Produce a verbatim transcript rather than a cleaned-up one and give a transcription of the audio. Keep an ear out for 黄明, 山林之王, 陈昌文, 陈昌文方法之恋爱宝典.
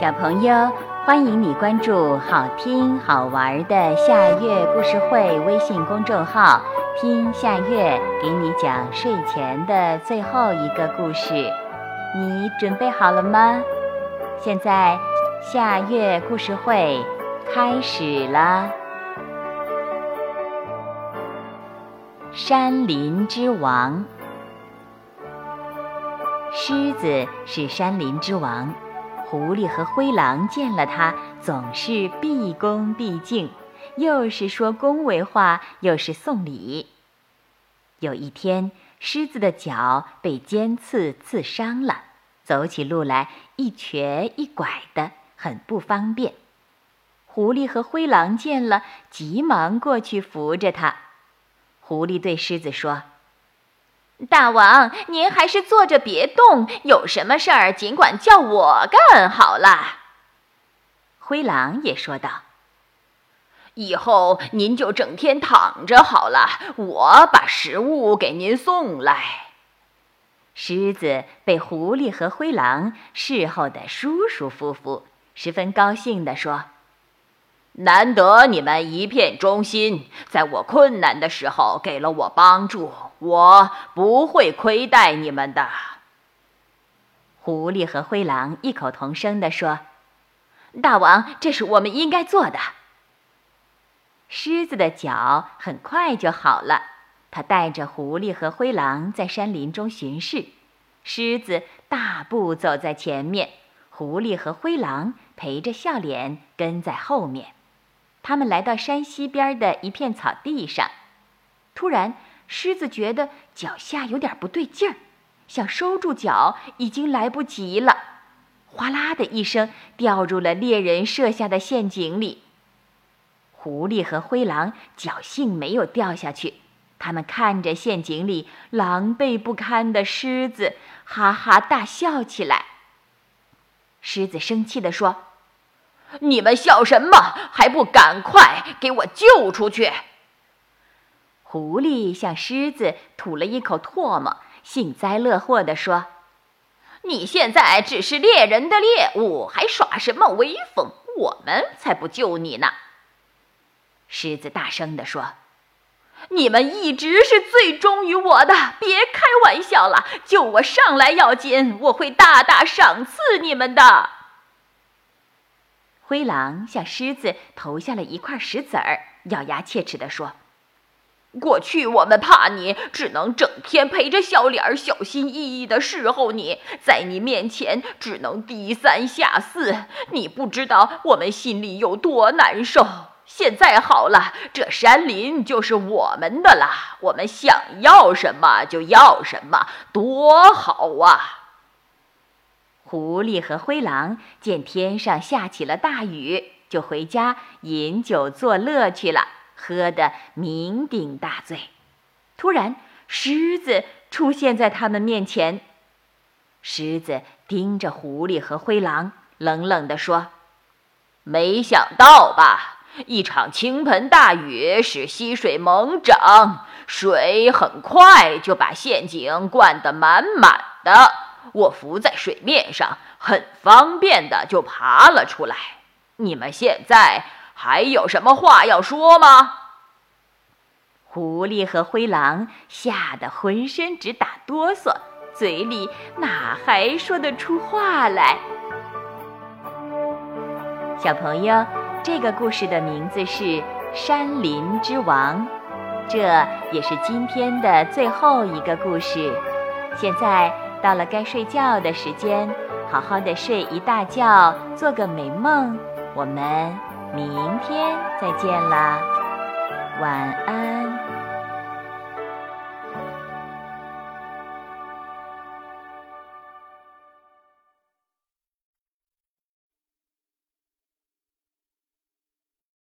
小朋友，欢迎你关注好听好玩的夏月故事会微信公众号，听夏月给你讲睡前的最后一个故事。你准备好了吗？现在夏月故事会开始了。山林之王。狮子是山林之王，狐狸和灰狼见了他总是毕恭毕敬，又是说恭维话，又是送礼。有一天，狮子的脚被尖刺刺伤了，走起路来一瘸一拐的，很不方便。狐狸和灰狼见了，急忙过去扶着他。狐狸对狮子说：大王，您还是坐着别动，有什么事儿尽管叫我干好了。灰狼也说道：以后您就整天躺着好了，我把食物给您送来。狮子被狐狸和灰狼侍候得舒舒服服，十分高兴地说：难得你们一片忠心，在我困难的时候给了我帮助，我不会亏待你们的。狐狸和灰狼异口同声地说：大王，这是我们应该做的。狮子的脚很快就好了，它带着狐狸和灰狼在山林中巡视，狮子大步走在前面，狐狸和灰狼陪着笑脸跟在后面。他们来到山西边的一片草地上，突然狮子觉得脚下有点不对劲儿，想收住脚已经来不及了，哗啦的一声掉入了猎人设下的陷阱里。狐狸和灰狼侥幸没有掉下去，他们看着陷阱里狼狈不堪的狮子，哈哈大笑起来。狮子生气地说：你们笑什么？还不赶快给我救出去！狐狸向狮子吐了一口唾沫，幸灾乐祸地说：你现在只是猎人的猎物，还耍什么威风？我们才不救你呢！狮子大声地说：你们一直是最忠于我的，别开玩笑了，救我上来要紧，我会大大赏赐你们的。灰狼向狮子投下了一块石子儿，咬牙切齿地说：过去我们怕你，只能整天陪着笑脸，小心翼翼地侍候你，在你面前只能低三下四，你不知道我们心里有多难受。现在好了，这山林就是我们的啦，我们想要什么就要什么，多好啊！狐狸和灰狼见天上下起了大雨，就回家饮酒作乐去了，喝得酩酊大醉。突然，狮子出现在他们面前。狮子盯着狐狸和灰狼，冷冷地说：没想到吧，一场倾盆大雨使溪水猛涨，水很快就把陷阱灌得满满的，我浮在水面上，很方便的就爬了出来。你们现在还有什么话要说吗？狐狸和灰狼吓得浑身直打哆嗦，嘴里哪还说得出话来？小朋友，这个故事的名字是《山林之王》，这也是今天的最后一个故事。现在到了该睡觉的时间，好好的睡一大觉，做个美梦。我们明天再见啦，晚安。